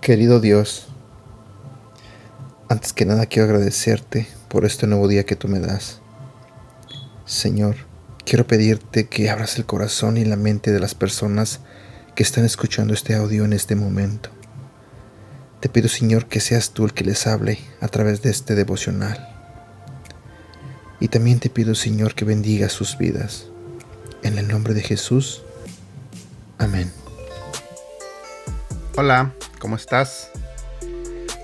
Querido Dios, antes que nada quiero agradecerte por este nuevo día que tú me das. Señor, quiero pedirte que abras el corazón y la mente de las personas que están escuchando este audio en este momento. Te pido, Señor, que seas tú el que les hable a través de este devocional. Y también te pido, Señor, que bendiga sus vidas. En el nombre de Jesús. Amén. Hola, ¿cómo estás?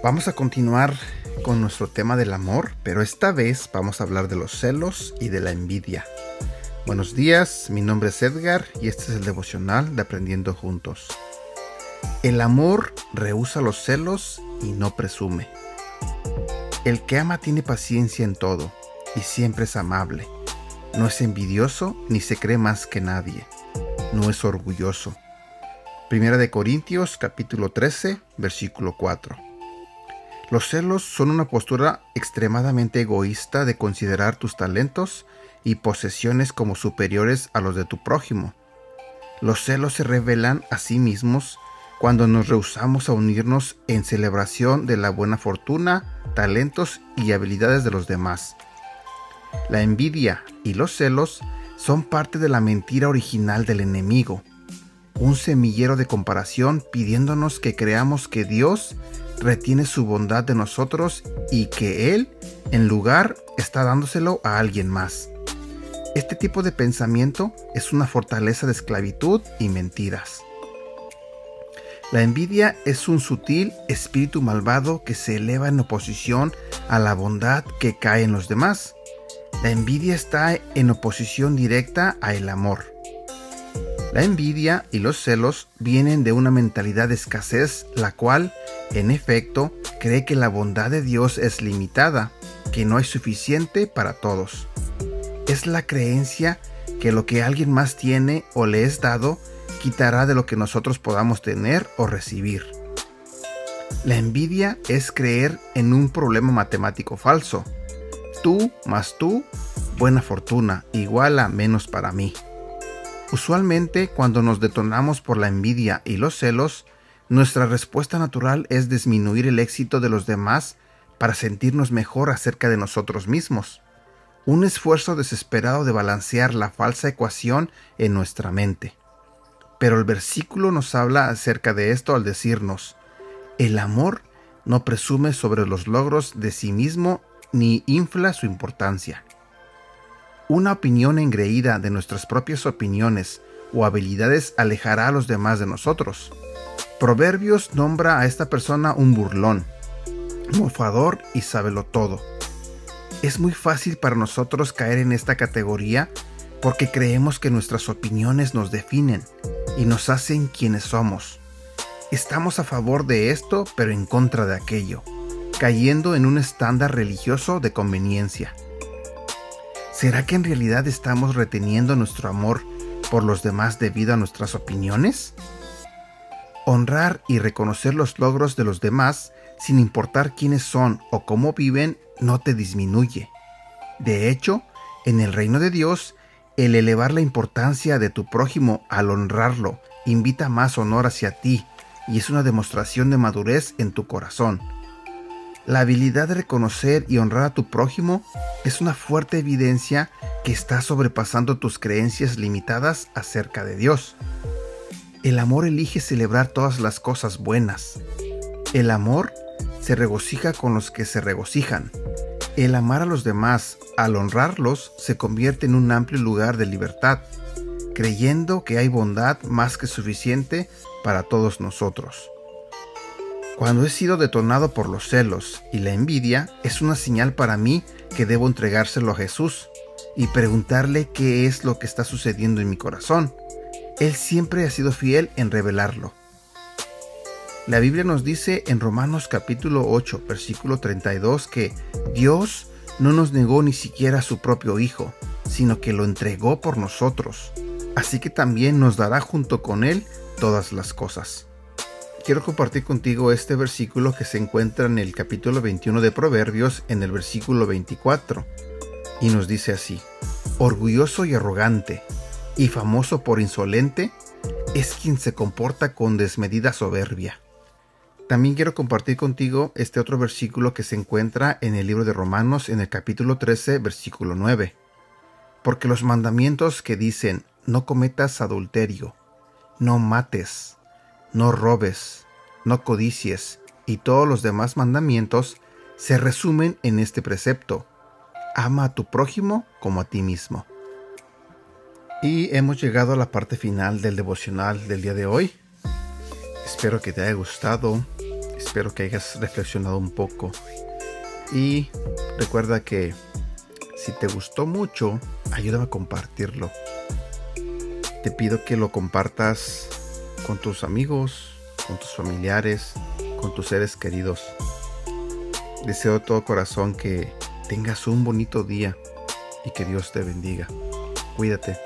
Vamos a continuar con nuestro tema del amor, pero esta vez vamos a hablar de los celos y de la envidia. Buenos días, mi nombre es Edgar y este es el devocional de Aprendiendo Juntos. El amor rehúsa los celos y no presume. El que ama tiene paciencia en todo y siempre es amable. No es envidioso ni se cree más que nadie. No es orgulloso. 1 Corintios capítulo 13, versículo 4. Los celos son una postura extremadamente egoísta de considerar tus talentos y posesiones como superiores a los de tu prójimo. Los celos se revelan a sí mismos cuando nos rehusamos a unirnos en celebración de la buena fortuna, talentos y habilidades de los demás. La envidia y los celos son parte de la mentira original del enemigo. Un semillero de comparación pidiéndonos que creamos que Dios retiene su bondad de nosotros y que Él, en lugar, está dándoselo a alguien más. Este tipo de pensamiento es una fortaleza de esclavitud y mentiras. La envidia es un sutil espíritu malvado que se eleva en oposición a la bondad que cae en los demás. La envidia está en oposición directa al amor. La envidia y los celos vienen de una mentalidad de escasez, la cual, en efecto, cree que la bondad de Dios es limitada, que no es suficiente para todos. Es la creencia que lo que alguien más tiene o le es dado, quitará de lo que nosotros podamos tener o recibir. La envidia es creer en un problema matemático falso. Tú más tú, buena fortuna, igual a menos para mí. Usualmente, cuando nos detonamos por la envidia y los celos, nuestra respuesta natural es disminuir el éxito de los demás para sentirnos mejor acerca de nosotros mismos. Un esfuerzo desesperado de balancear la falsa ecuación en nuestra mente. Pero el versículo nos habla acerca de esto al decirnos: el amor no presume sobre los logros de sí mismo ni infla su importancia. Una opinión engreída de nuestras propias opiniones o habilidades alejará a los demás de nosotros. Proverbios nombra a esta persona un burlón, mofador y sabelotodo. Es muy fácil para nosotros caer en esta categoría porque creemos que nuestras opiniones nos definen y nos hacen quienes somos. Estamos a favor de esto, pero en contra de aquello, cayendo en un estándar religioso de conveniencia. ¿Será que en realidad estamos reteniendo nuestro amor por los demás debido a nuestras opiniones? Honrar y reconocer los logros de los demás, sin importar quiénes son o cómo viven, no te disminuye. De hecho, en el reino de Dios, el elevar la importancia de tu prójimo al honrarlo invita más honor hacia ti y es una demostración de madurez en tu corazón. La habilidad de reconocer y honrar a tu prójimo es una fuerte evidencia que está sobrepasando tus creencias limitadas acerca de Dios. El amor elige celebrar todas las cosas buenas. El amor se regocija con los que se regocijan. El amar a los demás, al honrarlos, se convierte en un amplio lugar de libertad, creyendo que hay bondad más que suficiente para todos nosotros. Cuando he sido detonado por los celos y la envidia, es una señal para mí que debo entregárselo a Jesús y preguntarle qué es lo que está sucediendo en mi corazón. Él siempre ha sido fiel en revelarlo. La Biblia nos dice en Romanos capítulo 8, versículo 32 que Dios no nos negó ni siquiera a su propio Hijo, sino que lo entregó por nosotros. Así que también nos dará junto con Él todas las cosas. quiero compartir contigo este versículo que se encuentra en el capítulo 21 de Proverbios, en el versículo 24, y nos dice así: orgulloso y arrogante, y famoso por insolente, es quien se comporta con desmedida soberbia. También quiero compartir contigo este otro versículo que se encuentra en el libro de Romanos, en el capítulo 13, versículo 9. Porque los mandamientos que dicen: no cometas adulterio, no mates, no robes, no codicies, y todos los demás mandamientos se resumen en este precepto: ama a tu prójimo como a ti mismo. Y hemos llegado a la parte final del devocional del día de hoy. Espero que te haya gustado, espero que hayas reflexionado un poco. Y recuerda que si te gustó mucho, ayúdame a compartirlo. Te pido que lo compartas con tus amigos, con tus familiares, con tus seres queridos. Deseo de todo corazón que tengas un bonito día y que Dios te bendiga. Cuídate.